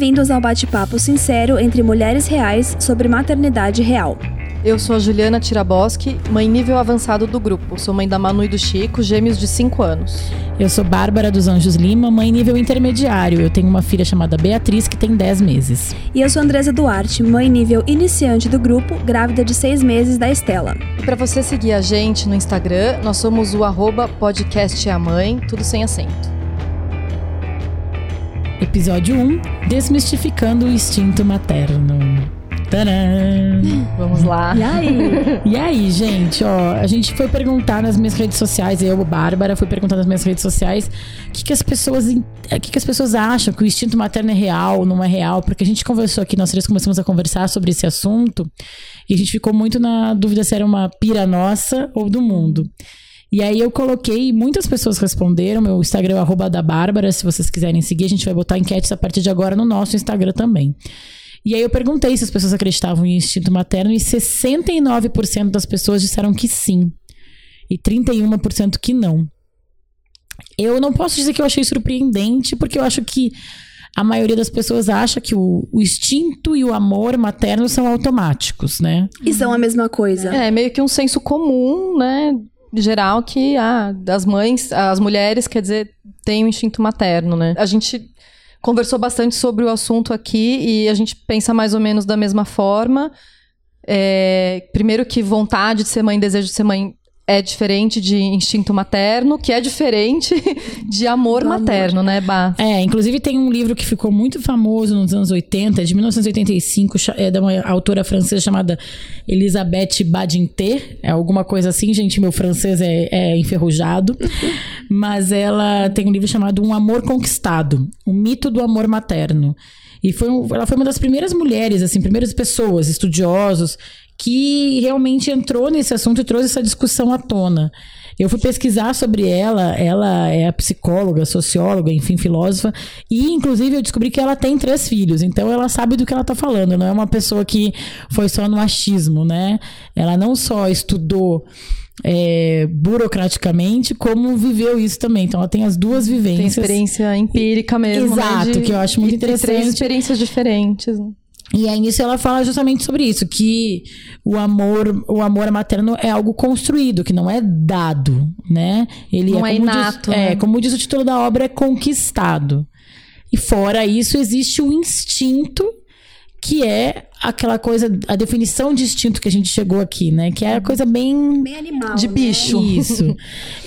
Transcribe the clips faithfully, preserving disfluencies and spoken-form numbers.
bem-vindos ao bate-papo sincero entre mulheres reais sobre maternidade real. Eu sou a Juliana Tiraboschi, mãe nível avançado do grupo. Sou mãe da Manu e do Chico, gêmeos de cinco anos. Eu sou Bárbara dos Anjos Lima, mãe nível intermediário. Eu tenho uma filha chamada Beatriz, que tem dez meses. E eu sou Andresa Duarte, mãe nível iniciante do grupo, grávida de seis meses da Estela. E para você seguir a gente no Instagram, nós somos o arroba podcasteamãe, tudo sem acento. Episódio um, Desmistificando o Instinto Materno. Tadã! Vamos lá. E aí? E aí, gente, ó, a gente foi perguntar nas minhas redes sociais, eu, Bárbara, fui perguntar nas minhas redes sociais o que, que as pessoas, o que, que as pessoas acham, que o instinto materno é real, não é real, porque a gente conversou aqui, nós três começamos a conversar sobre esse assunto e a gente ficou muito na dúvida se era uma pira nossa ou do mundo. E aí eu coloquei, muitas pessoas responderam, meu Instagram é o arroba da Bárbara, se vocês quiserem seguir, a gente vai botar enquetes a partir de agora no nosso Instagram também. E aí eu perguntei se as pessoas acreditavam em instinto materno e sessenta e nove por cento das pessoas disseram que sim. E trinta e um por cento que não. Eu não posso dizer que eu achei surpreendente, porque eu acho que a maioria das pessoas acha que o, o instinto e o amor materno são automáticos, né? E são a mesma coisa. É, meio que um senso comum, né? Geral que, ah, as mães, as mulheres, quer dizer, têm o instinto materno, né? A gente conversou bastante sobre o assunto aqui e a gente pensa mais ou menos da mesma forma. É, primeiro que vontade de ser mãe, desejo de ser mãe é diferente de instinto materno, que é diferente de amor materno, né, Bá? É, inclusive tem um livro que ficou muito famoso nos anos oitenta, de mil novecentos e oitenta e cinco, é de uma autora francesa chamada Elisabeth Badinter, é alguma coisa assim, gente, meu francês é, é enferrujado, mas ela tem um livro chamado Um Amor Conquistado, o mito do amor materno, e foi um, ela foi uma das primeiras mulheres, assim, primeiras pessoas, estudiosos, que realmente entrou nesse assunto e trouxe essa discussão à tona. Eu fui pesquisar sobre ela, ela é psicóloga, socióloga, enfim, filósofa, e inclusive eu descobri que ela tem três filhos, então ela sabe do que ela está falando, não é uma pessoa que foi só no achismo, né? Ela não só estudou É, burocraticamente, como viveu isso também. Então, ela tem as duas vivências. Tem experiência empírica mesmo. Exato, né? De, que eu acho muito interessante. Três experiências diferentes. E aí, nisso, ela fala justamente sobre isso, que o amor, o amor materno é algo construído, que não é dado, né? Ele não é, é como inato. Diz, né? É, como diz o título da obra, é conquistado. E fora isso, existe o instinto, que é aquela coisa, a definição de instinto que a gente chegou aqui, né? Que é a coisa bem... Bem animal, de bicho. Né? Isso.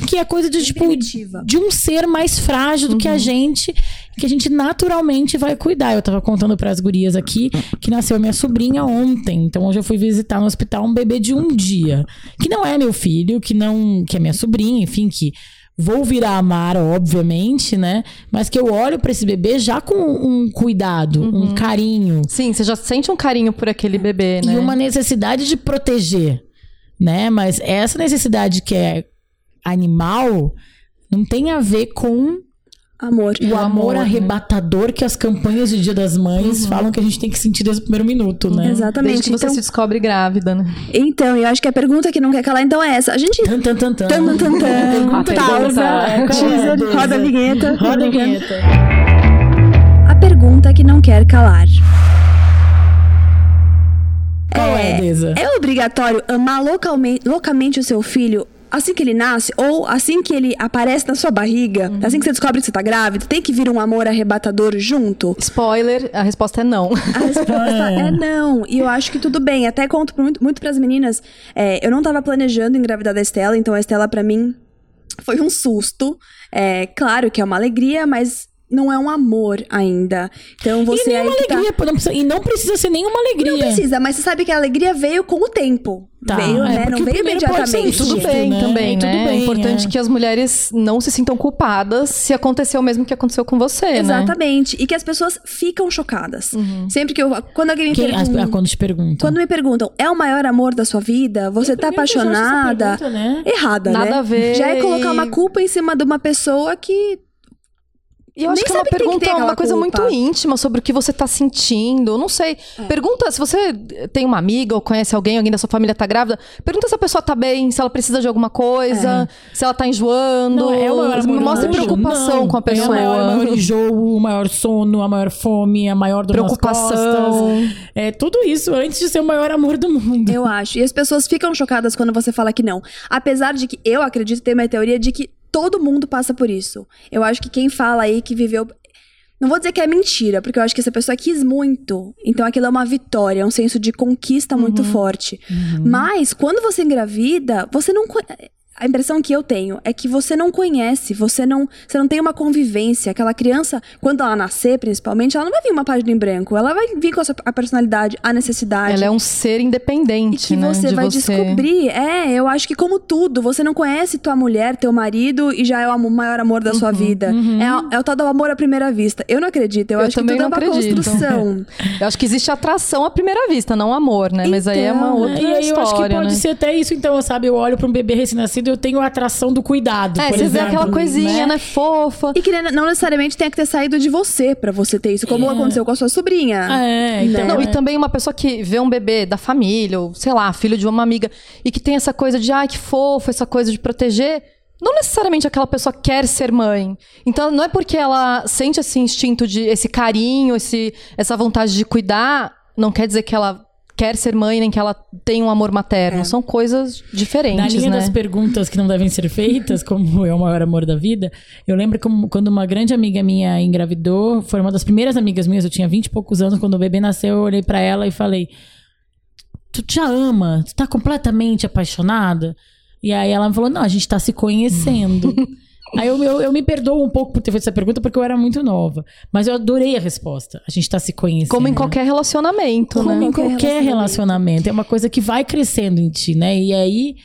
Que é a coisa de, bem tipo... Primitiva. De um ser mais frágil do uhum. que a gente, que a gente naturalmente vai cuidar. Eu tava contando pras gurias aqui que nasceu a minha sobrinha ontem. Então, hoje eu fui visitar no hospital um bebê de um dia. Que não é meu filho, que não... Que é minha sobrinha, enfim, que... Vou virar a amar, obviamente, né? Mas que eu olho pra esse bebê já com um cuidado, uhum. um carinho. Sim, você já sente um carinho por aquele bebê, né? E uma necessidade de proteger, né? Mas essa necessidade que é animal não tem a ver com amor. O amor, amor arrebatador, né? Que as campanhas de Dia das Mães uhum. falam que a gente tem que sentir desde o primeiro minuto, né? Exatamente. Desde que você então, se descobre grávida, né? Então, eu acho que a pergunta que não quer calar então é essa. A gente... Tan, tan, tan, tan. Tan, tan, tan. Pausa. Roda a vinheta. Roda a vinheta. A pergunta que não quer calar. Qual é, Deza? É obrigatório amar localmente, loucamente o seu filho assim que ele nasce, ou assim que ele aparece na sua barriga, uhum. assim que você descobre que você tá grávida, tem que vir um amor arrebatador junto? Spoiler, a resposta é não. A resposta é não. E eu acho que tudo bem. Até conto muito, muito pras meninas. É, eu não tava planejando engravidar da Estela, então a Estela pra mim foi um susto. É, claro que é uma alegria, mas... não é um amor ainda. Então você e aí tá... alegria, não precisa, e não precisa ser nenhuma alegria. Não precisa, mas você sabe que a alegria veio com o tempo. Tá, veio, é, né? Não veio imediatamente. Tudo bem, né? Também, tudo né? bem. É importante é. que as mulheres não se sintam culpadas se aconteceu o mesmo que aconteceu com você, exatamente. Né? Exatamente. E que as pessoas ficam chocadas. Uhum. Sempre que eu... Quando alguém me pergunta... Quando te perguntam. Quando me perguntam, é o maior amor da sua vida? Você eu tá apaixonada? Pergunta, né? Errada, Nada né? Nada a ver. Já é colocar e... uma culpa em cima de uma pessoa que... E eu acho que é uma pergunta, uma coisa muito íntima sobre o que você tá sentindo, não sei. É. Pergunta, se você tem uma amiga ou conhece alguém, alguém da sua família tá grávida, pergunta se a pessoa tá bem, se ela precisa de alguma coisa, é. se ela tá enjoando. Não, é uma maior mostra maior preocupação não, com a pessoa. É o maior, maior enjoo, o maior sono, a maior fome, a maior dor nas costas. É tudo isso antes de ser o maior amor do mundo. Eu acho. E as pessoas ficam chocadas quando você fala que não. Apesar de que eu acredito, tem uma teoria de que todo mundo passa por isso. Eu acho que quem fala aí que viveu... Não vou dizer que é mentira, porque eu acho que essa pessoa quis muito. Então aquilo é uma vitória, é um senso de conquista muito uhum. forte. Uhum. Mas quando você engravida, você não... A impressão que eu tenho é que você não conhece, você não, você não tem uma convivência. Aquela criança, quando ela nascer, principalmente, ela não vai vir uma página em branco. Ela vai vir com a, sua, a personalidade, a necessidade. Ela é um ser independente, e que né? você de vai você. descobrir. É, eu acho que como tudo, você não conhece tua mulher, teu marido e já é o maior amor da uhum, sua vida. Uhum. É, é o tal do amor à primeira vista. Eu não acredito. Eu, eu acho que tudo é uma acredito. construção. Eu acho que existe atração à primeira vista, não amor, né? Então, mas aí é uma outra história, né? E aí eu acho que pode né? ser até isso. Então, sabe, eu olho para um bebê recém-nascido, eu tenho a atração do cuidado, é, por exemplo. É, você vê aquela coisinha, né? né? Fofa. E que não necessariamente tenha que ter saído de você pra você ter isso, como é. aconteceu com a sua sobrinha. É, então... Não, é. E também uma pessoa que vê um bebê da família, ou sei lá, filho de uma amiga, e que tem essa coisa de, ai, que fofo, essa coisa de proteger... Não necessariamente aquela pessoa quer ser mãe. Então, não é porque ela sente esse instinto de... Esse carinho, esse, essa vontade de cuidar, não quer dizer que ela... quer ser mãe, nem que ela tenha um amor materno. É. São coisas diferentes, né? Na linha né? das perguntas que não devem ser feitas, como é o maior amor da vida, eu lembro como, quando uma grande amiga minha engravidou, foi uma das primeiras amigas minhas, eu tinha vinte e poucos anos, quando o bebê nasceu, eu olhei pra ela e falei, tu te ama? Tu tá completamente apaixonada? E aí ela me falou, não, a gente tá se conhecendo. Aí eu, eu, eu me perdoo um pouco por ter feito essa pergunta, porque eu era muito nova. Mas eu adorei a resposta. A gente tá se conhecendo. Como em qualquer relacionamento, Como né? Como em qualquer, qualquer relacionamento. relacionamento. É uma coisa que vai crescendo em ti, né? E aí,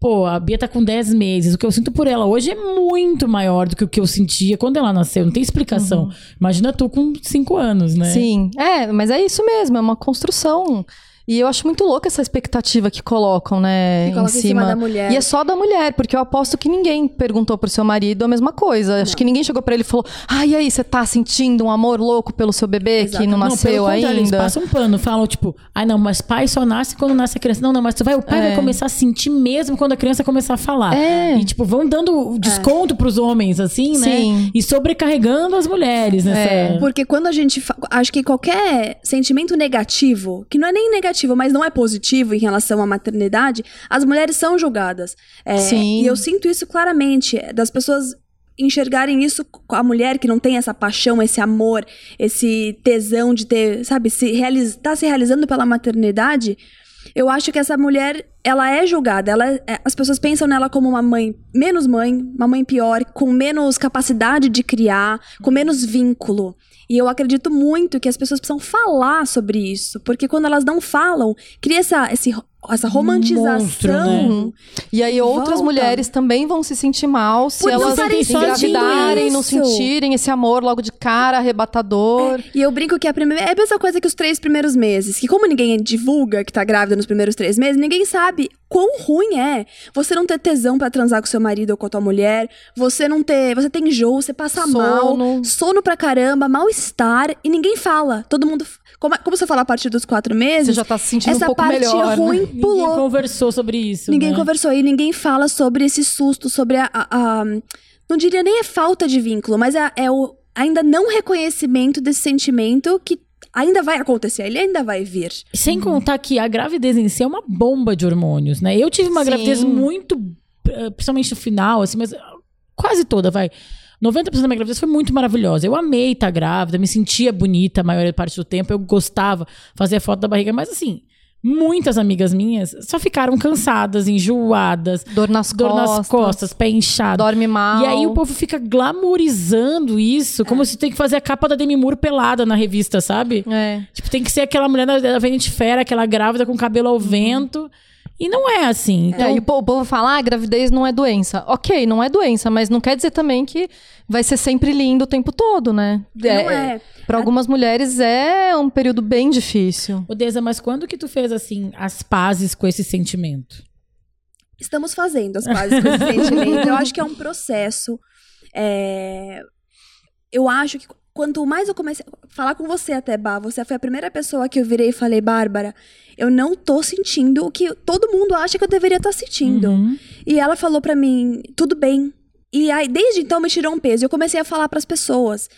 pô, a Bia tá com dez meses. O que eu sinto por ela hoje é muito maior do que o que eu sentia quando ela nasceu. Não tem explicação. Uhum. Imagina tu com cinco anos, né? Sim. É, mas é isso mesmo. É uma construção... E eu acho muito louca essa expectativa que colocam, né? Que colocam em cima. em cima da mulher. E é só da mulher, porque eu aposto que ninguém perguntou pro seu marido a mesma coisa. Não. Acho que ninguém chegou pra ele e falou, ai, ah, aí, você tá sentindo um amor louco pelo seu bebê Exato. que não, não nasceu ainda? Eles passam um pano, falam tipo, ai ah, não, mas pai só nasce quando nasce a criança. Não, não, mas tu vai, o pai é. vai começar a sentir mesmo quando a criança começar a falar. É. E tipo, vão dando desconto é. pros homens, assim, Sim. né? E sobrecarregando as mulheres nessa... É, porque quando a gente... Fa... Acho que qualquer sentimento negativo, que não é nem negativo, mas não é positivo em relação à maternidade, as mulheres são julgadas. É, Sim. E eu sinto isso claramente, das pessoas enxergarem isso com a mulher que não tem essa paixão, esse amor, esse tesão de ter, sabe, se realiza, tá se realizando pela maternidade. Eu acho que essa mulher, ela é julgada. Ela é, as pessoas pensam nela como uma mãe menos mãe, uma mãe pior, com menos capacidade de criar, com menos vínculo. E eu acredito muito que as pessoas precisam falar sobre isso. Porque quando elas não falam, cria essa, esse, essa romantização. Monstro, né? E aí outras Volta. mulheres também vão se sentir mal se Por elas não engravidarem, não sentirem esse amor logo de cara, arrebatador. É, e eu brinco que a primeira, é a mesma coisa que os três primeiros meses. Que como ninguém divulga que tá grávida nos primeiros três meses, ninguém sabe... Quão ruim é você não ter tesão pra transar com seu marido ou com a tua mulher, você não ter, você tem enjoo, você passa sono. mal, sono pra caramba, mal-estar, e ninguém fala. Todo mundo, como, como você fala a partir dos quatro meses, você já tá se sentindo um pouco melhor. Essa parte ruim, né? pulou. Ninguém conversou sobre isso, Ninguém né? conversou e ninguém fala sobre esse susto, sobre a... a, a não diria nem é falta de vínculo, mas é, é o ainda não reconhecimento desse sentimento que ainda vai acontecer, ele ainda vai vir. Sem contar que a gravidez em si é uma bomba de hormônios, né? Eu tive uma Sim. gravidez muito, principalmente no final, assim, mas quase toda, vai. noventa por cento da minha gravidez foi muito maravilhosa. Eu amei estar grávida, me sentia bonita a maior parte do tempo, eu gostava, fazia foto da barriga, mas assim... Muitas amigas minhas só ficaram cansadas, enjoadas. Dor nas dor costas. Dor nas costas, pé inchado. Dorme mal. E aí o povo fica glamorizando isso, como é. se tem que fazer a capa da Demi Moore pelada na revista, sabe? É. Tipo, tem que ser aquela mulher da Vanity Fair, aquela grávida com cabelo ao vento. E não é assim. Então... É, e o povo fala, ah, gravidez não é doença. Ok, não é doença, mas não quer dizer também que vai ser sempre lindo o tempo todo, né? É, não é. Pra algumas mulheres é um período bem difícil. Odesa, mas quando que tu fez, assim, as pazes com esse sentimento? Estamos fazendo as pazes com esse sentimento. Eu acho que é um processo. É... eu acho que quanto mais eu comecei a falar com você até, Bá, você foi a primeira pessoa que eu virei e falei, Bárbara, eu não tô sentindo o que todo mundo acha que eu deveria estar tá sentindo. Uhum. E ela falou pra mim, tudo bem. E aí, desde então, me tirou um peso. Eu comecei a falar pras pessoas.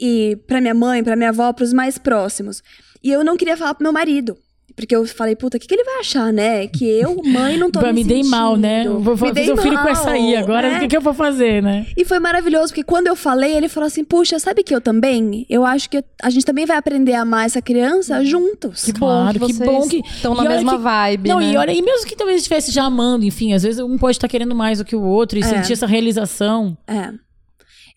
E pra minha mãe, pra minha avó, pros mais próximos. E eu não queria falar pro meu marido. Porque eu falei, puta, o que, que ele vai achar, né? Que eu, mãe, não tô me, me dei sentindo. Mal, né? Eu vou fazer meu filho com essa aí agora, né? O que, que eu vou fazer, né? E foi maravilhoso, porque quando eu falei, ele falou assim, puxa, sabe que eu também? Eu acho que eu, a gente também vai aprender a amar essa criança juntos. Que claro, bom, que, que bom que... estão na mesma que, vibe, não, né? E, olha, e mesmo que talvez estivesse já amando, enfim, às vezes um pode estar querendo mais do que o outro e é. sentir essa realização. É.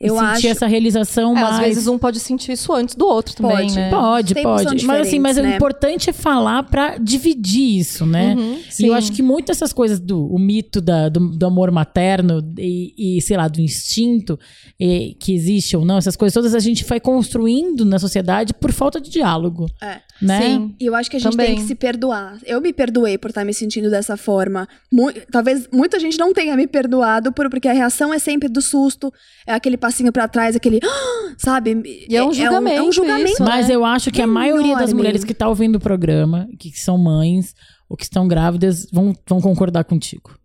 Eu sentir acho... essa realização é, mais... Às vezes um pode sentir isso antes do outro também, pode, né? Pode, pode. Mas assim, mas né? O importante é falar pra dividir isso, né? Uhum, e eu acho que muitas dessas coisas do o mito da, do, do amor materno e, e, sei lá, do instinto e, que existe ou não, essas coisas todas a gente vai construindo na sociedade por falta de diálogo. É. Né? Sim. E eu acho que a gente também tem que se perdoar. Eu me perdoei por estar me sentindo dessa forma. Mu- Talvez muita gente não tenha me perdoado por, porque a reação é sempre do susto, é aquele passinho pra trás, aquele... Ah! Sabe? E é um julgamento. É um, é um julgamento isso, mas né? eu acho que é a maioria enorme. Das mulheres que tá ouvindo o programa, que são mães ou que estão grávidas, vão, vão concordar contigo.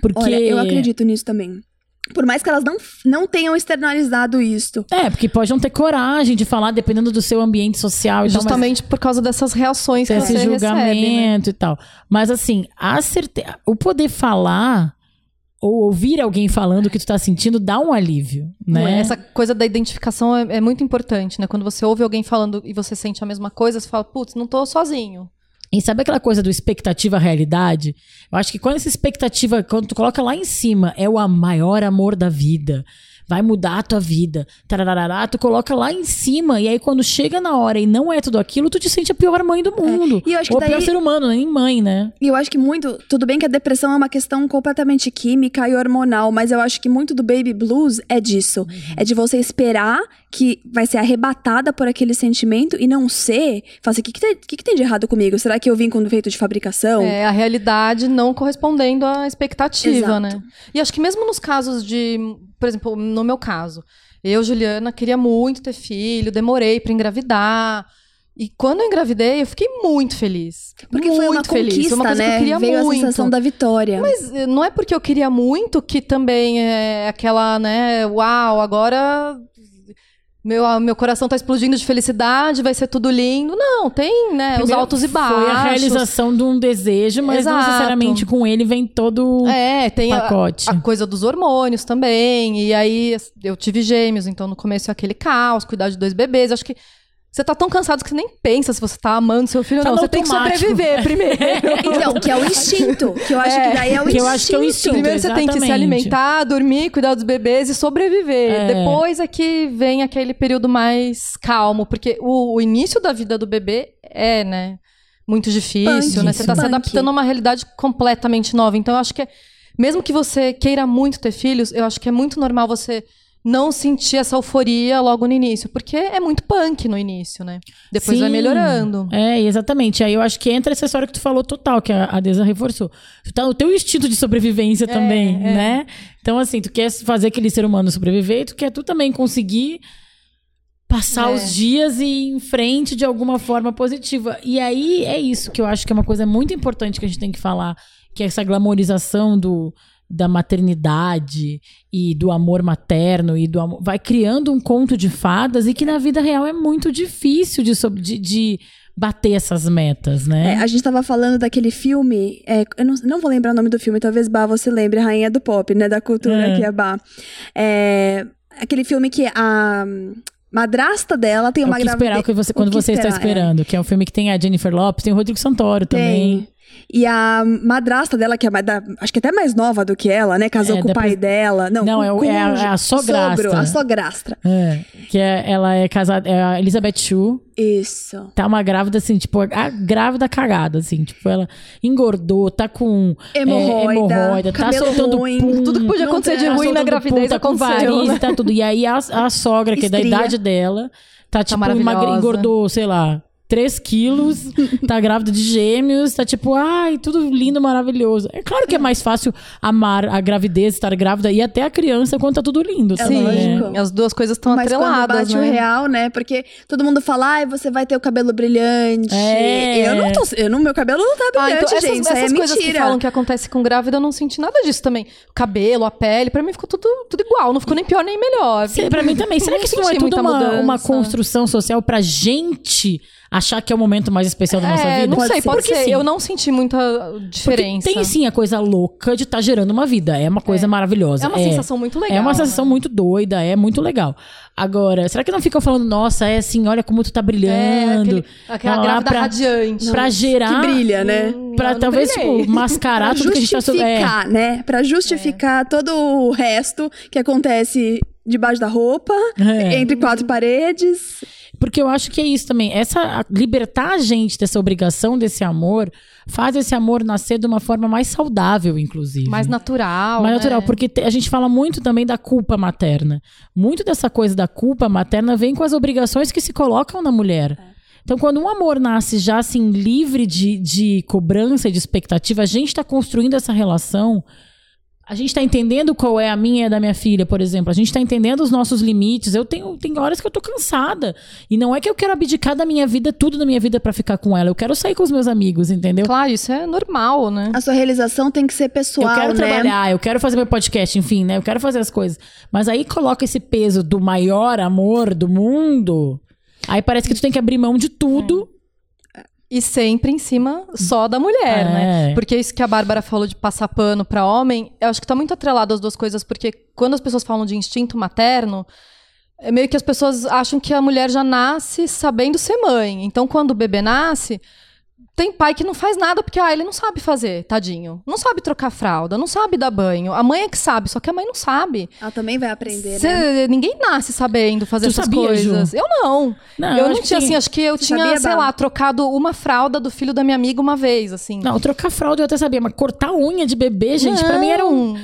Porque... Olha, eu acredito nisso também. Por mais que elas não, não tenham externalizado isso. É, porque pode não ter coragem de falar, dependendo do seu ambiente social. Justamente então, mas... por causa dessas reações que você recebe. Esse julgamento né? e tal. Mas assim, a certe... o poder falar... ou ouvir alguém falando o que tu tá sentindo, dá um alívio, né? Essa coisa da identificação é, é muito importante, né? Quando você ouve alguém falando e você sente a mesma coisa, você fala, putz, não tô sozinho. E sabe aquela coisa do expectativa-realidade? Eu acho que quando essa expectativa, quando tu coloca lá em cima, é o maior amor da vida, vai mudar a tua vida, tararará, tu coloca lá em cima, e aí quando chega na hora e não é tudo aquilo, tu te sente a pior mãe do mundo. É. E eu acho que Ou daí... pior ser humano, nem mãe, né? E eu acho que muito, tudo bem que a depressão é uma questão completamente química e hormonal, mas eu acho que muito do baby blues é disso. Uhum. É de você esperar que vai ser arrebatada por aquele sentimento e não ser, fala assim, o que que, que que tem de errado comigo? Será que eu vim com defeito de fabricação? É, a realidade não correspondendo à expectativa, exato, né? E acho que mesmo nos casos de, por exemplo, no meu caso, eu, Juliana, queria muito ter filho, demorei pra engravidar. E quando eu engravidei, eu fiquei muito feliz. Porque muito foi uma feliz. Conquista, foi uma coisa, né? Que eu queria veio muito. A sensação da vitória. Mas não é porque eu queria muito que também é aquela, né, uau, agora... Meu, meu coração tá explodindo de felicidade, vai ser tudo lindo. Não, tem, né, primeiro, os altos e baixos. Foi a realização de um desejo, mas exato, não necessariamente com ele vem todo o é, tem pacote. A, a coisa dos hormônios também. E aí, eu tive gêmeos, então no começo é aquele caos, cuidar de dois bebês. Acho que você tá tão cansado que você nem pensa se você tá amando seu filho ou não. Você tem que sobreviver primeiro. Então, que é o instinto. Que eu acho é, que daí é o que instinto. Eu acho que é o instinto. Primeiro exatamente. Você tem que se alimentar, dormir, cuidar dos bebês e sobreviver. É. Depois é que vem aquele período mais calmo. Porque o, o início da vida do bebê é, né, muito difícil, punk, né? Você tá punk. se adaptando a uma realidade completamente nova. Então, eu acho que é, mesmo que você queira muito ter filhos, eu acho que é muito normal você... não sentir essa euforia logo no início. Porque é muito punk no início, né? Depois sim, vai melhorando. É, exatamente. Aí eu acho que entra essa história que tu falou total, que a Deza reforçou. Tá, o teu instinto de sobrevivência é, também, é. né? Então, assim, tu quer fazer aquele ser humano sobreviver, tu quer tu também conseguir passar é. os dias e ir em frente de alguma forma positiva. E aí, é isso que eu acho que é uma coisa muito importante que a gente tem que falar, que é essa glamorização do... da maternidade e do amor materno e do amor... vai criando um conto de fadas e que na vida real é muito difícil de, de, de bater essas metas, né? É, a gente tava falando daquele filme, é, eu não, não vou lembrar o nome do filme, talvez, Bá, você lembre, Rainha do Pop, né, da cultura é. que é Bá. É, aquele filme que a... madrasta dela tem uma gravidez... O que esperar que você, quando que você esperar, está esperando. É. Que é um filme que tem a Jennifer Lopez, tem o Rodrigo Santoro também. Tem. E a madrasta dela, que é da, acho que até mais nova do que ela, né? Casou é, com o pai pres... dela. Não, não com, é, é, a, é a sograstra. Sogro, a sograstra. É. Que é, ela é casada... É a Elizabeth Shue. Isso. Tá uma grávida, assim, tipo... A grávida cagada, assim. Tipo, ela engordou, tá com... Hemorroida. É, hemorroida tá soltando ruim, pum. Tudo que podia acontecer de ruim na gravidez pum, tá com variz, né? Tá tudo. E aí a, a sogra, que Estria. É da idade dela, tá, tá tipo, uma, engordou, sei lá, três quilos, tá grávida de gêmeos, tá tipo, ai, tudo lindo, maravilhoso. É claro que é mais fácil amar a gravidez, estar grávida e até a criança quando tá tudo lindo. Tá? Sim, né? As duas coisas estão atreladas. Mas quando bate, né, o real, né? Porque todo mundo fala, ai, você vai ter o cabelo brilhante. É. Eu não tô, eu não, meu cabelo não tá brilhante, ah, então essas, gente, essas, essas é coisas mentira. Que falam que acontece com grávida, eu não senti nada disso também. O cabelo, a pele, pra mim ficou tudo, tudo igual, não ficou nem pior nem melhor. Sim, pra mim também. Será que isso não é tudo uma, uma construção social pra gente achar que é o momento mais especial da nossa é, vida? Não sei, pode ser. Sim. Eu não senti muita diferença. Porque tem sim a coisa louca de estar tá gerando uma vida. É uma coisa é. maravilhosa. É uma é. sensação muito legal. É uma sensação, né, muito doida, é muito legal. Agora, será que não ficam falando, nossa, é assim, olha como tu tá brilhando. É, aquele, aquela lá, grávida pra, radiante. Pra gerar... Que brilha, né? Pra não, talvez, não tipo, mascarar tudo que a gente tá... Pra justificar, né? Pra justificar é. todo o resto que acontece debaixo da roupa, é. entre quatro paredes... Porque eu acho que é isso também. Essa, libertar a gente dessa obrigação, desse amor, faz esse amor nascer de uma forma mais saudável, inclusive. Mais natural. Mais né? natural, porque te, a gente fala muito também da culpa materna. Muito dessa coisa da culpa materna vem com as obrigações que se colocam na mulher. É. Então, quando um amor nasce já assim, livre de, de cobrança e de expectativa, a gente está construindo essa relação... A gente tá entendendo qual é a minha e a da minha filha, por exemplo. A gente tá entendendo os nossos limites. Eu tenho, tem horas que eu tô cansada. E não é que eu quero abdicar da minha vida, tudo da minha vida pra ficar com ela. Eu quero sair com os meus amigos, entendeu? Claro, isso é normal, né? A sua realização tem que ser pessoal, né? Eu quero trabalhar, eu quero fazer meu podcast, enfim, né? Eu quero fazer as coisas. Mas aí coloca esse peso do maior amor do mundo. Aí parece que tu tem que abrir mão de tudo. É. E sempre em cima só da mulher, é. né? Porque isso que a Bárbara falou de passar pano pra homem, eu acho que tá muito atrelado as duas coisas, porque quando as pessoas falam de instinto materno, é meio que as pessoas acham que a mulher já nasce sabendo ser mãe. Então, quando o bebê nasce, tem pai que não faz nada porque ah, ele não sabe fazer, tadinho. Não sabe trocar fralda, não sabe dar banho. A mãe é que sabe, só que a mãe não sabe. Ela também vai aprender, Cê, né? Ninguém nasce sabendo fazer tu essas sabia, coisas. Ju? Eu não. não. Eu não tinha, que... assim, acho que eu tu tinha, sabia, sei lá, trocado uma fralda do filho da minha amiga uma vez, assim. Não, trocar fralda eu até sabia, mas cortar unha de bebê, gente, não. pra mim era um...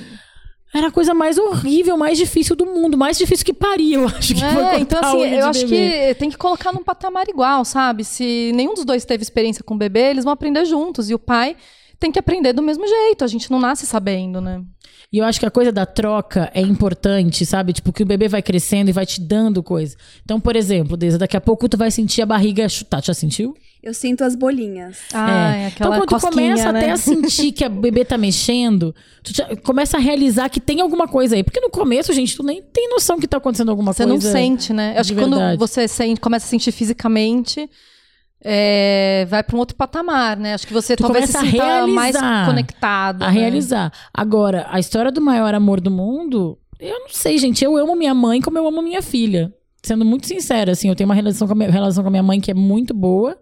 Era a coisa mais horrível, mais difícil do mundo. Mais difícil que parir, eu acho que é, foi cortar então, assim, eu acho bebê. Que tem que colocar num patamar igual, sabe? Se nenhum dos dois teve experiência com o bebê, eles vão aprender juntos. E o pai tem que aprender do mesmo jeito. A gente não nasce sabendo, né? E eu acho que a coisa da troca é importante, sabe? Tipo, que o bebê vai crescendo e vai te dando coisa. Então, por exemplo, Deza, daqui a pouco tu vai sentir a barriga chutar. Já sentiu? Eu sinto as bolinhas. Ah, é. Então, quando tu começa, né, até a sentir que a bebê tá mexendo, tu começa a realizar que tem alguma coisa aí. Porque no começo, gente, tu nem tem noção que tá acontecendo alguma você coisa. Você não sente, né? Eu acho que quando você sente, começa a sentir fisicamente, é, vai pra um outro patamar, né? Acho que você tu talvez se sinta mais conectado. A né? realizar. Agora, a história do maior amor do mundo, eu não sei, gente. Eu amo minha mãe como eu amo minha filha. Sendo muito sincera, assim, eu tenho uma relação com a minha, relação com a minha mãe que é muito boa.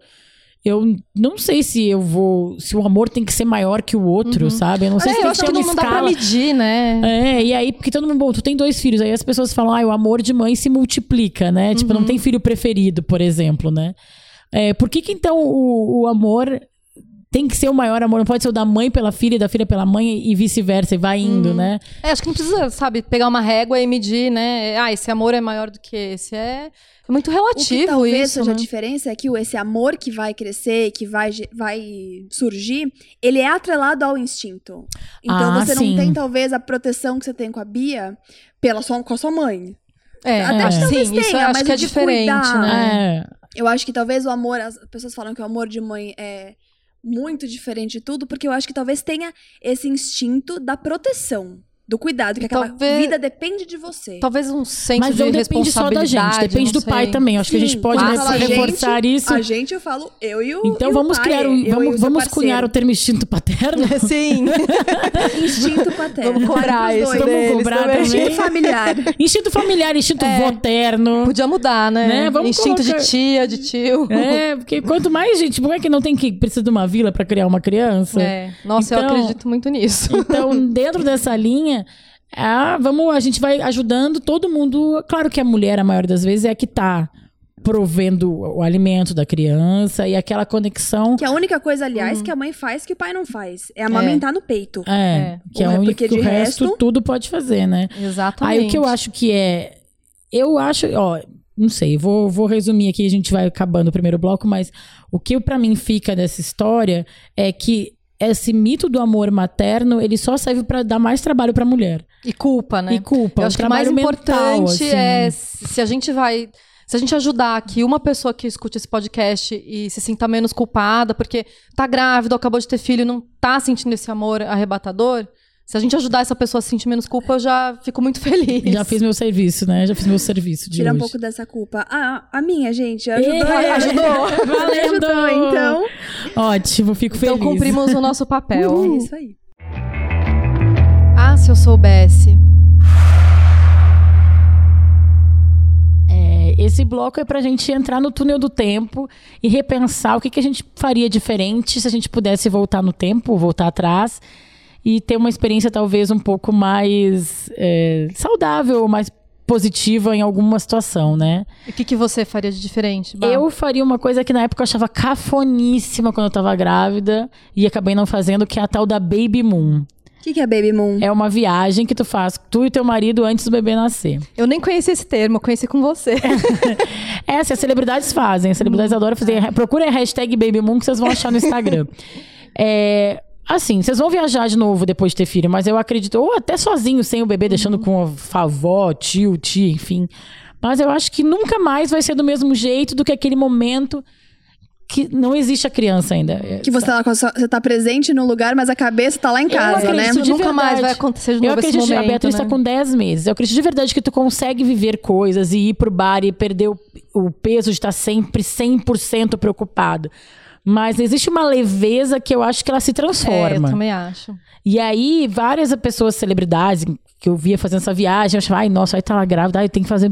Eu não sei se eu vou... Se o amor tem que ser maior que o outro, uhum. sabe? Eu não sei é, se tem que ser uma escala. Eu acho que não dá pra medir, né? É, e aí... Porque todo mundo... Bom, tu tem dois filhos. Aí as pessoas falam... Ah, o amor de mãe se multiplica, né? Uhum. Tipo, não tem filho preferido, por exemplo, né? É, por que que, então, o, o amor... Tem que ser o maior amor, não pode ser o da mãe pela filha e da filha pela mãe e vice-versa, e vai indo, hum. né? É, acho que não precisa, sabe, pegar uma régua e medir, né? Ah, esse amor é maior do que esse, é, é muito relativo isso, talvez isso, seja né? a diferença é que esse amor que vai crescer, que vai, vai surgir, ele é atrelado ao instinto. Então ah, você não sim. tem, talvez, a proteção que você tem com a Bia pela sua, com a sua mãe. É, até é. Que sim, tenha, isso mas acho que é diferente, cuidar, né? É. Eu acho que talvez o amor, as pessoas falam que o amor de mãe é... muito diferente de tudo, porque eu acho que talvez tenha esse instinto da proteção, do cuidado, que talvez, aquela vida depende de você. Talvez um senso de responsabilidade. Mas não depende só da gente, depende do sei. Pai também. Acho Sim, que a gente pode né, a reforçar gente, isso. A gente, eu falo, eu e o Então e vamos, o pai, criar um, vamos, vamos cunhar o termo instinto paterno? Sim. Instinto paterno. Vamos cobrar isso Vamos cobrar também. Instinto familiar. Instinto familiar, instinto é, voterno. Podia mudar, né? né? Vamos instinto colocar... de tia, de tio. É, porque quanto mais gente... Como é que não tem que precisa de uma vila pra criar uma criança? É. Nossa, então, eu acredito muito nisso. Então, dentro dessa linha, ah, vamos, a gente vai ajudando todo mundo. Claro que a mulher, a maioria das vezes, é a que tá provendo o alimento da criança e aquela conexão. Que a única coisa, aliás, hum. que a mãe faz que o pai não faz é amamentar é. no peito. É, é. que é a única, porque de o resto, resto tudo pode fazer, né? Exatamente. Aí o que eu acho que é. Eu acho, ó, Não sei, vou, vou resumir aqui, a gente vai acabando o primeiro bloco, mas o que pra mim fica dessa história é que esse mito do amor materno, ele só serve pra dar mais trabalho pra mulher. E culpa, né? E culpa. Eu acho que o mais importante mental, assim. é se a gente vai... Se a gente ajudar que uma pessoa que escute esse podcast e se sinta menos culpada, porque tá grávida, acabou de ter filho e não tá sentindo esse amor arrebatador, se a gente ajudar essa pessoa a se sentir menos culpa, eu já fico muito feliz. Já fiz meu serviço, né? Já fiz meu serviço de Tira hoje. um pouco dessa culpa. Ah, a minha, gente, ajudou. Ei, ajudou. Valeu, ajudou, então. Ótimo, fico então, feliz. Então cumprimos o nosso papel. Uhum. É isso aí. Ah, se eu soubesse... Esse bloco é pra gente entrar no túnel do tempo e repensar o que, que a gente faria diferente se a gente pudesse voltar no tempo, voltar atrás e ter uma experiência talvez um pouco mais é, saudável, mais positiva em alguma situação, né? E o que, que você faria de diferente, Bá? Eu faria uma coisa que na época eu achava cafoníssima quando eu tava grávida e acabei não fazendo, que é a tal da Baby Moon. O que, que é Baby Moon? É uma viagem que tu faz, tu e teu marido, antes do bebê nascer. Eu nem conheci esse termo, eu conheci com você. É, assim, as celebridades fazem. As celebridades hum. adoram fazer. Procurem a hashtag Baby Moon que vocês vão achar no Instagram. É... Assim, vocês vão viajar de novo depois de ter filho, mas eu acredito... Ou até sozinho, sem o bebê, deixando uhum. com a avó, tio, tia, enfim. Mas eu acho que nunca mais vai ser do mesmo jeito do que aquele momento... Que não existe a criança ainda. Que você tá, lá, você tá presente no lugar, mas a cabeça tá lá em casa, né? Isso nunca verdade. mais vai acontecer de novo. Eu acredito, esse momento, a Beatriz né? tá com dez meses. Eu acredito de verdade que tu consegue viver coisas e ir pro bar e perder o, o peso de estar sempre cem por cento preocupado. Mas existe uma leveza que eu acho que ela se transforma. É, eu também acho. E aí, várias pessoas, celebridades, que eu via fazendo essa viagem, eu achava, ai, nossa, aí tá lá grávida, ai, tem que fazer...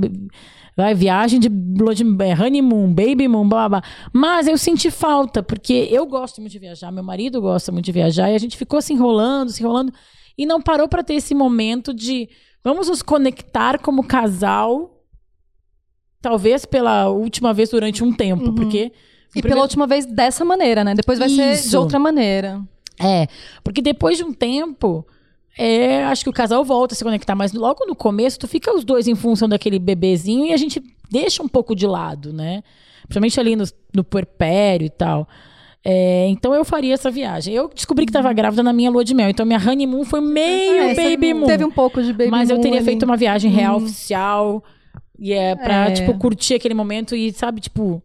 Vai, viagem de honeymoon, baby moon, blá, blá, blá. Mas eu senti falta, porque eu gosto muito de viajar, meu marido gosta muito de viajar, e a gente ficou se enrolando, se enrolando, e não parou para ter esse momento de vamos nos conectar como casal, talvez pela última vez durante um tempo, uhum. porque... E primeiro... pela última vez dessa maneira, né? Depois vai Isso. ser de outra maneira. É, porque depois de um tempo... É, acho que o casal volta a se conectar, mas logo no começo tu fica os dois em função daquele bebezinho e a gente deixa um pouco de lado, né? Principalmente ali no, no puerpério e tal. É, então eu faria essa viagem. Eu descobri que estava grávida na minha lua de mel, então minha honeymoon foi meio é, baby moon. Teve um pouco de baby moon. Mas eu teria ali. feito uma viagem real, hum. oficial, e é pra, é. tipo, curtir aquele momento e, sabe, tipo,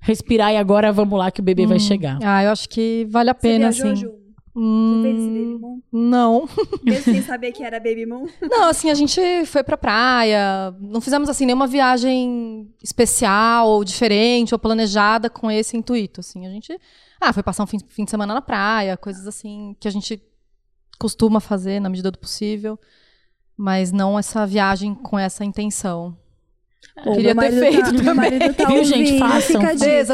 respirar e agora vamos lá que o bebê hum. vai chegar. Ah, eu acho que vale a pena, assim. Jojo. Hum, Você fez esse Baby Moon? Não. Mesmo sem saber que era Baby Moon? Não, assim, a gente foi pra praia. Não fizemos, assim, nenhuma viagem especial, ou diferente, ou planejada com esse intuito, assim. A gente, ah, foi passar um fim, fim de semana na praia, coisas assim que a gente costuma fazer na medida do possível. Mas não essa viagem com essa intenção. Pô, queria ter feito tá, também. Tá Viu, ouvindo, gente? Façam.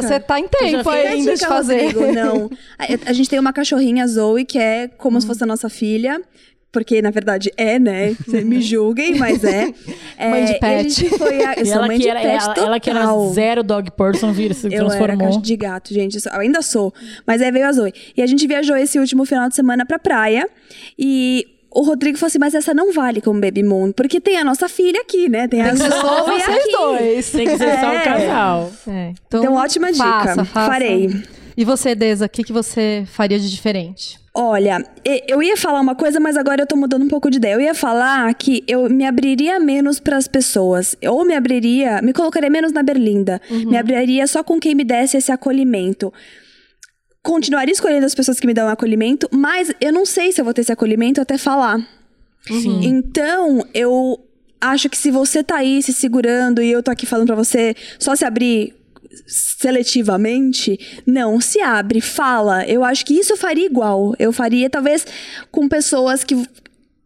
Você tá em tempo ainda de fazer. Rodrigo, não. A, a gente tem uma cachorrinha, Zoe, que é como hum. se fosse a nossa filha. Porque, na verdade, é, né? Vocês uhum. me julguem, mas é. é mãe de pet. A gente foi a, eu sou ela mãe que era, de pet ela, ela que era zero dog person, vira, se eu transformou. Eu era de gato, gente. Eu ainda sou. Mas aí veio a Zoe. E a gente viajou esse último final de semana pra praia. E... O Rodrigo falou assim, mas essa não vale como Baby Moon, porque tem a nossa filha aqui, né? Tem a Zoe e aqui. Dois. Tem que ser é. só o casal. É. Então, então, ótima dica. Faça, faça. Farei. E você, Deza, o que, que você faria de diferente? Olha, eu ia falar uma coisa, mas agora eu tô mudando um pouco de ideia. Eu ia falar que eu me abriria menos pras pessoas. Ou me abriria, me colocaria menos na berlinda. Uhum. Me abriria só com quem me desse esse acolhimento. Continuaria escolhendo as pessoas que me dão um acolhimento, mas eu não sei se eu vou ter esse acolhimento até falar. Sim. Então, eu acho que se você tá aí se segurando e eu tô aqui falando pra você só se abrir seletivamente, não, se abre, fala. Eu acho que isso eu faria igual. Eu faria, talvez, com pessoas que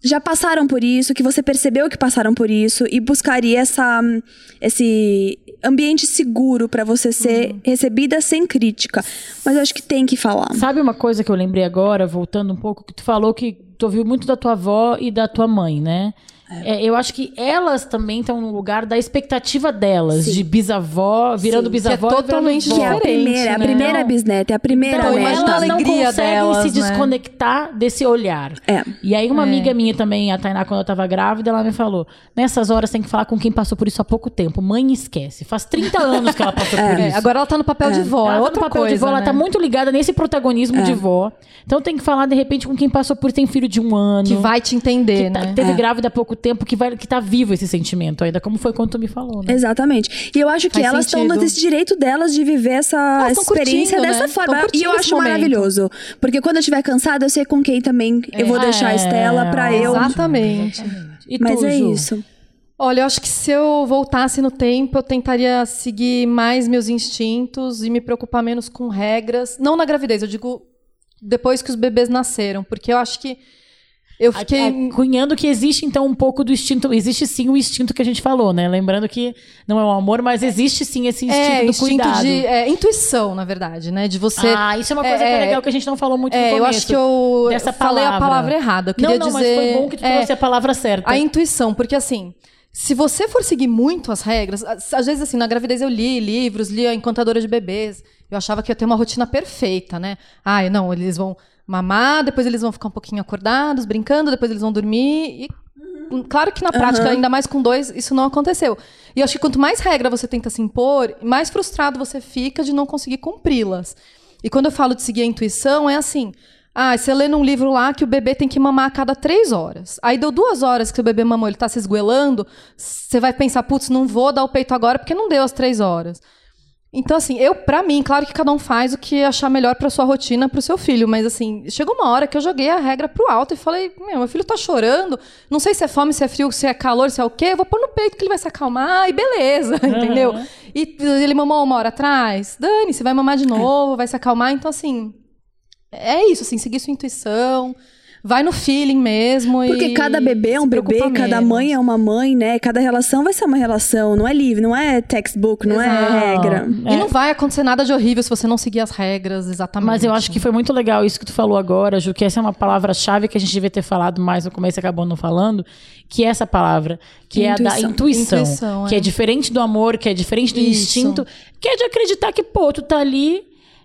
já passaram por isso, que você percebeu que passaram por isso e buscaria essa, esse ambiente seguro pra você ser uhum. recebida sem crítica. Mas eu acho que tem que falar. Sabe uma coisa que eu lembrei agora, voltando um pouco, que tu falou que tu ouviu muito da tua avó e da tua mãe, né? É. É, eu acho que elas também estão no lugar da expectativa delas, sim, de bisavó, virando sim, bisavó que é totalmente que é a primeira, né? A primeira bisneta, é a primeira então, mãe. Elas não conseguem delas, se desconectar, né, desse olhar. É. E aí uma é. amiga minha também, a Tainá, quando eu tava grávida, ela me falou, nessas horas tem que falar com quem passou por isso há pouco tempo. Mãe esquece, faz trinta anos que ela passou é. por isso. Agora ela tá no papel é. de vó, ela é outra tá no papel coisa, de vó, né? Ela tá muito ligada nesse protagonismo é. de vó. Então tem que falar, de repente, com quem passou por isso, tem filho de um ano. Que vai te entender, que né? Tá, teve é. grávida há pouco tempo, que, vai, que tá vivo esse sentimento ainda, como foi quando tu me falou, né? Exatamente. E eu acho que Faz elas estão nesse direito delas de viver essa experiência dessa né? forma. E eu acho momento. maravilhoso. Porque quando eu estiver cansada, eu sei com quem também é. eu vou deixar a Estela pra é, eu... Exatamente. exatamente. E Mas tu, é Ju? isso. Olha, eu acho que se eu voltasse no tempo, eu tentaria seguir mais meus instintos e me preocupar menos com regras. Não na gravidez, eu digo depois que os bebês nasceram. Porque eu acho que eu fiquei cunhando que existe, então, um pouco do instinto. Existe, sim, o instinto que a gente falou, né? Lembrando que não é um amor, mas existe, sim, esse instinto é, do instinto cuidado. De, é, intuição, na verdade, né? De você... Ah, isso é uma coisa é, que é legal, que a gente não falou muito é, no começo. Eu acho que eu dessa falei palavra. a palavra errada. Eu queria não, não, dizer, mas foi bom que tu trouxe é, a palavra certa. A intuição, porque assim... Se você for seguir muito as regras... Às vezes, assim, na gravidez eu li livros, li A Encantadora de Bebês. Eu achava que ia ter uma rotina perfeita, né? Ah, não, eles vão mamar, depois eles vão ficar um pouquinho acordados, brincando, depois eles vão dormir. E, claro que na prática, uhum. ainda mais com dois, isso não aconteceu. E eu acho que quanto mais regra você tenta se impor, mais frustrado você fica de não conseguir cumpri-las. E quando eu falo de seguir a intuição, é assim... Ah, você lê num livro lá que o bebê tem que mamar a cada três horas. Aí deu duas horas que o bebê mamou, ele tá se esgoelando. Você vai pensar, putz, não vou dar o peito agora porque não deu as três horas. Então, assim, eu, pra mim, claro que cada um faz o que achar melhor pra sua rotina, pro seu filho. Mas, assim, chegou uma hora que eu joguei a regra pro alto e falei, meu, meu filho tá chorando. Não sei se é fome, se é frio, se é calor, se é o quê. Eu vou pôr no peito que ele vai se acalmar e beleza, uhum. entendeu? E ele mamou uma hora atrás. Dani, você vai mamar de novo, vai se acalmar. Então, assim... É isso, assim, seguir sua intuição, vai no feeling mesmo. Porque e cada bebê é um bebê, cada menos. mãe é uma mãe, né? Cada relação vai ser uma relação, não é livre, não é textbook, não Exato. é regra. É. E não vai acontecer nada de horrível se você não seguir as regras, exatamente. Mas eu acho que foi muito legal isso que tu falou agora, Ju, que essa é uma palavra-chave que a gente devia ter falado mais no começo e acabou não falando, que é essa palavra, que intuição. é a da intuição, intuição que é. é diferente do amor, que é diferente do isso. instinto, que é de acreditar que, pô, tu tá ali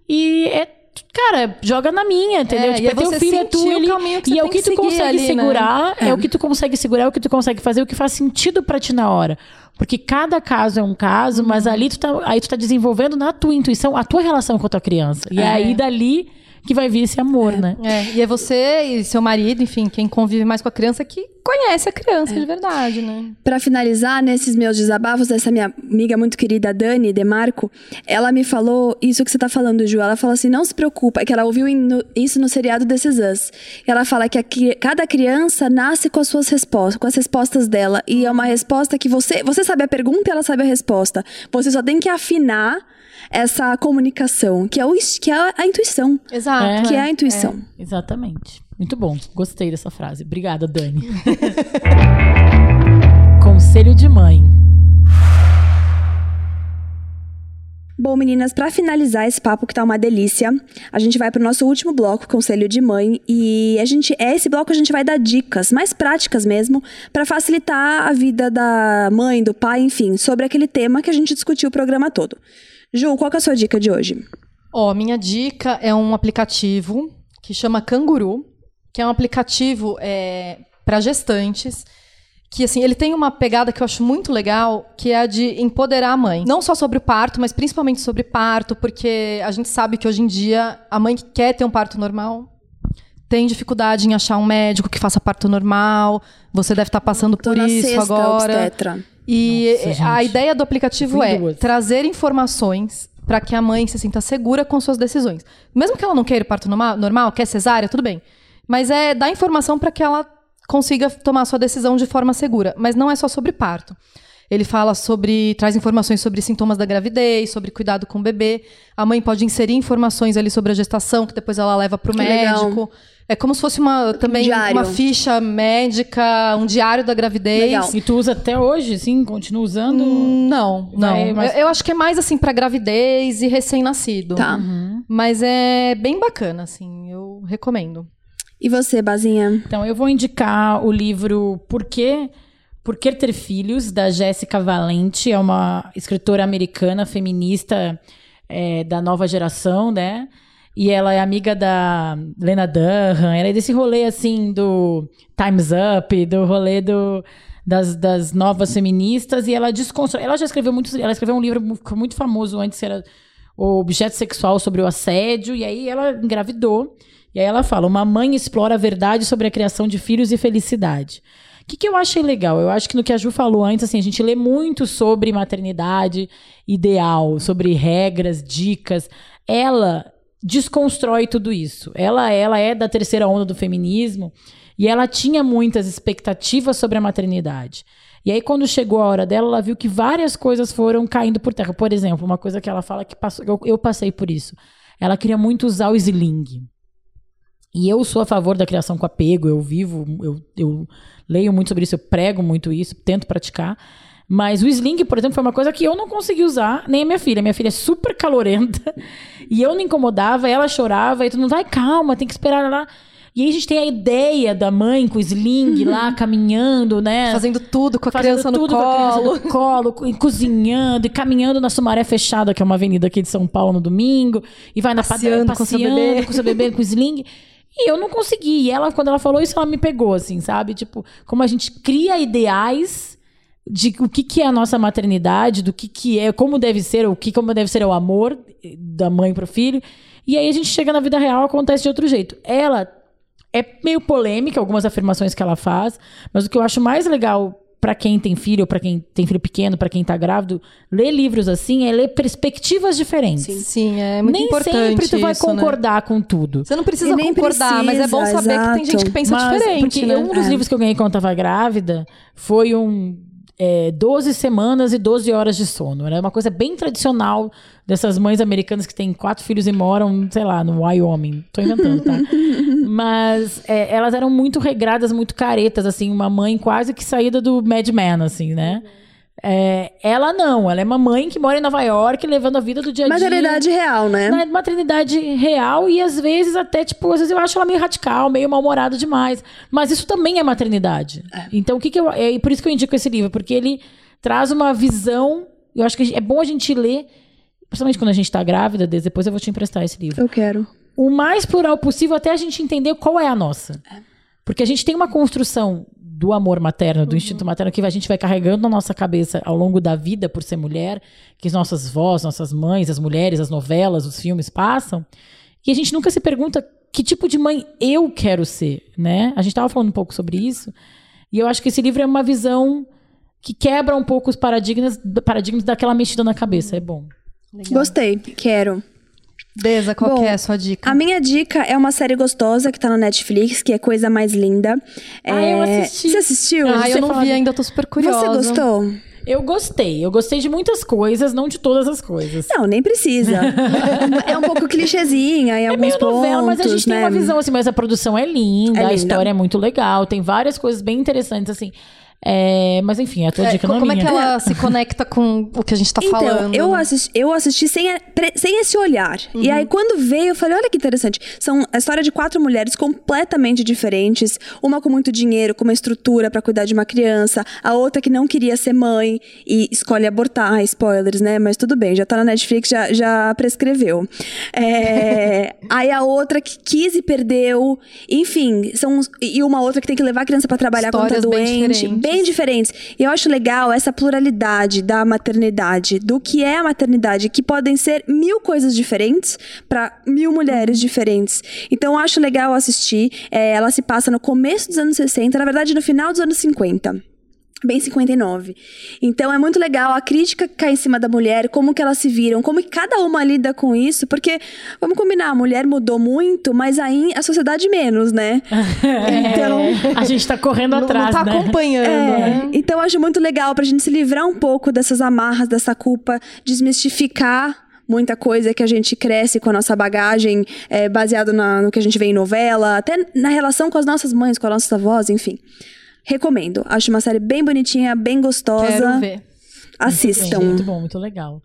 e é cara, joga na minha, entendeu? É, tipo, e é teu filho, é tu, ele, e é o que tu consegue ali, segurar, né? é. é o que tu consegue segurar, é o que tu consegue fazer, é o que faz sentido pra ti na hora. Porque cada caso é um caso, hum. mas ali tu tá, aí tu tá desenvolvendo na tua intuição a tua relação com a tua criança. E é. aí dali que vai vir esse amor, é. né? É. E é você e seu marido, enfim, quem convive mais com a criança que conhece a criança é. de verdade, né? Pra finalizar, nesses meus desabafos, essa minha amiga muito querida, Dani de Marco, ela me falou isso que você tá falando, Ju. Ela fala assim, não se preocupa, que ela ouviu isso no seriado This Is Us. Ela fala que a, cada criança nasce com as suas respostas, com as respostas dela. E é uma resposta que você, você sabe a pergunta e ela sabe a resposta. Você só tem que afinar essa comunicação, que é, o, que é a intuição. Exato. Que é a intuição. É, exatamente. Muito bom. Gostei dessa frase. Obrigada, Dani. Conselho de mãe. Bom, meninas, pra finalizar esse papo que tá uma delícia, a gente vai pro nosso último bloco, Conselho de Mãe, e a gente, é esse bloco a gente vai dar dicas, mais práticas mesmo, pra facilitar a vida da mãe, do pai, enfim, sobre aquele tema que a gente discutiu o programa todo. Ju, qual que é a sua dica de hoje? Ó, oh, minha dica é um aplicativo que chama Canguru, que é um aplicativo é, pra gestantes, que assim, ele tem uma pegada que eu acho muito legal, que é a de empoderar a mãe. Não só sobre o parto, mas principalmente sobre parto, porque a gente sabe que hoje em dia a mãe que quer ter um parto normal tem dificuldade em achar um médico que faça parto normal. Você deve estar passando por isso agora. Obstetra. E Nossa, a ideia do aplicativo é trazer informações para que a mãe se sinta segura com suas decisões. Mesmo que ela não queira o parto normal, quer cesárea, tudo bem. Mas é dar informação para que ela consiga tomar sua decisão de forma segura. Mas não é só sobre parto. Ele fala sobre... Traz informações sobre sintomas da gravidez, sobre cuidado com o bebê. A mãe pode inserir informações ali sobre a gestação, que depois ela leva para o médico. Legal. É como se fosse uma, também um uma ficha médica, um diário da gravidez. Legal. E tu usa até hoje, sim? Continua usando? Hum, não, não. É, mas... eu, eu acho que é mais assim para gravidez e recém-nascido. Tá. Uhum. Mas é bem bacana, assim. Eu recomendo. E você, Bazinha? Então, eu vou indicar o livro Porquê Porquê Ter Filhos, da Jéssica Valente, é uma escritora americana, feminista, é, da nova geração, né? E ela é amiga da Lena Dunham, ela é desse rolê, assim, do Time's Up, do rolê do, das, das novas feministas, e ela desconstrói... Ela já escreveu muitos... Ela escreveu um livro muito famoso antes, que era O Objeto Sexual, sobre o assédio, e aí ela engravidou, e aí ela fala, uma mãe explora a verdade sobre a criação de filhos e felicidade. O que, que eu achei legal? Eu acho que no que a Ju falou antes, assim, a gente lê muito sobre maternidade ideal, sobre regras, dicas. Ela desconstrói tudo isso. Ela, ela é da terceira onda do feminismo e ela tinha muitas expectativas sobre a maternidade. E aí, quando chegou a hora dela, ela viu que várias coisas foram caindo por terra. Por exemplo, uma coisa que ela fala que passou, eu, eu passei por isso. Ela queria muito usar o sling. E eu sou a favor da criação com apego, eu vivo, eu, eu leio muito sobre isso, eu prego muito isso, tento praticar. Mas o sling, por exemplo, foi uma coisa que eu não consegui usar, nem a minha filha. Minha filha é super calorenta e eu não incomodava, ela chorava, e todo mundo, vai, calma, tem que esperar lá. E aí a gente tem a ideia da mãe com o sling lá, caminhando, né? Fazendo tudo com a Fazendo criança no colo. Fazendo tudo com a criança no colo, cozinhando e caminhando na Sumaré Fechada, que é uma avenida aqui de São Paulo, no domingo. E vai na padaria, passeando com seu bebê, com seu bebê, com o sling. E eu não consegui. E ela, quando ela falou isso, ela me pegou, assim, sabe? Tipo, como a gente cria ideais de o que, que é a nossa maternidade, do que, que é, como deve ser, o que como deve ser o amor da mãe pro filho. E aí a gente chega na vida real, acontece de outro jeito. Ela é meio polêmica, algumas afirmações que ela faz, mas o que eu acho mais legal pra quem tem filho, pra quem tem filho pequeno, pra quem tá grávido, ler livros assim é ler perspectivas diferentes. Sim, sim, é muito nem importante. Nem sempre tu vai isso, concordar, né? Com tudo. Você não precisa concordar, precisa, mas é bom saber, exato, que tem gente que pensa mas, diferente. Porque, né? Um dos é. livros que eu ganhei quando eu tava grávida foi um é, doze semanas e doze horas de sono. Era uma coisa bem tradicional dessas mães americanas que têm quatro filhos e moram, sei lá, no Wyoming. Tô inventando, tá? Mas é, elas eram muito regradas, muito caretas, assim, uma mãe quase que saída do Mad Men, assim, né? É, ela não, ela é uma mãe que mora em Nova York, levando a vida do dia a dia. Maternidade real, né? Na maternidade real e às vezes até, tipo, às vezes eu acho ela meio radical, meio mal-humorada demais. Mas isso também é maternidade. É. Então, o que que eu... É por isso que eu indico esse livro, porque ele traz uma visão... Eu acho que é bom a gente ler, principalmente quando a gente tá grávida, depois eu vou te emprestar esse livro. Eu quero. O mais plural possível até a gente entender qual é a nossa. Porque a gente tem uma construção do amor materno, do uhum. instinto materno, que a gente vai carregando na nossa cabeça ao longo da vida por ser mulher, que as nossas vós, nossas mães, as mulheres, as novelas, os filmes passam. E a gente nunca se pergunta que tipo de mãe eu quero ser, né? A gente estava falando um pouco sobre isso. E eu acho que esse livro é uma visão que quebra um pouco os paradigmas, paradigmas daquela mexida na cabeça. É bom. Legal. Gostei. Quero. Deza, qual Bom, que é a sua dica? A minha dica é uma série gostosa que tá na Netflix, que é Coisa Mais Linda. Ah, é... eu assisti. Você assistiu? Ah, você eu não vi de... ainda, eu tô super curiosa. Você gostou? Eu gostei. Eu gostei de muitas coisas, não de todas as coisas. Não, nem precisa. É um pouco clichêzinha em é alguns pontos. É meio novela, mas a gente, né? Tem uma visão assim, mas a produção é linda, é linda, a história é muito legal, tem várias coisas bem interessantes, assim... É, mas enfim, a tua dica é, não é minha. Como é que ela se conecta com o que a gente tá então, falando? Então, eu, né? assisti, eu assisti sem, sem esse olhar. Uhum. E aí, quando veio, eu falei, olha que interessante. São a história de quatro mulheres completamente diferentes. Uma com muito dinheiro, com uma estrutura pra cuidar de uma criança. A outra que não queria ser mãe e escolhe abortar. Ah, spoilers, né? Mas tudo bem, já tá na Netflix, já, já prescreveu. É, aí a outra que quis e perdeu. Enfim, são, e uma outra que tem que levar a criança pra trabalhar quando tá doente. Bem bem diferentes. E eu acho legal essa pluralidade da maternidade, do que é a maternidade, que podem ser mil coisas diferentes para mil mulheres diferentes. Então eu acho legal assistir. É, ela se passa no começo dos anos sessenta, na verdade no final dos anos cinquenta. Bem cinquenta e nove. Então é muito legal a crítica que cai em cima da mulher, como que elas se viram, como que cada uma lida com isso, porque, vamos combinar, a mulher mudou muito, mas aí a sociedade menos, né? Então... É, a gente tá correndo atrás, não, não tá, né? acompanhando, é, né? Então eu acho muito legal pra gente se livrar um pouco dessas amarras, dessa culpa, desmistificar muita coisa que a gente cresce com a nossa bagagem, é, baseado na, no que a gente vê em novela, até na relação com as nossas mães, com as nossas avós, enfim... Recomendo. Acho uma série bem bonitinha, bem gostosa. Quero ver. Assistam. Muito bem, muito bom, muito legal.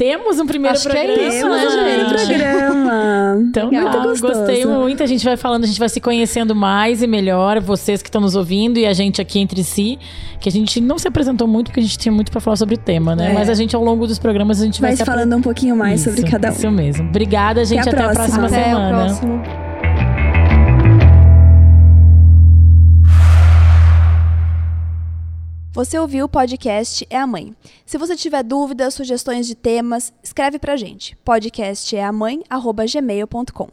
Temos um primeiro Acho programa, que é isso, né, gente? Programa. Então, muito tá, gostoso. Gostei muito. A gente vai falando, a gente vai se conhecendo mais e melhor. Vocês que estão nos ouvindo e a gente aqui entre si. Que a gente não se apresentou muito, porque a gente tinha muito pra falar sobre o tema, né? É. Mas a gente, ao longo dos programas, a gente vai... Vai se falando ap... um pouquinho mais isso, sobre cada um. Isso mesmo. Obrigada, gente. Até a próxima, até a próxima até semana. Até o próximo. Você ouviu o podcast É a Mãe. Se você tiver dúvidas, sugestões de temas, escreve pra gente. podcast é a mãe arroba gmail ponto com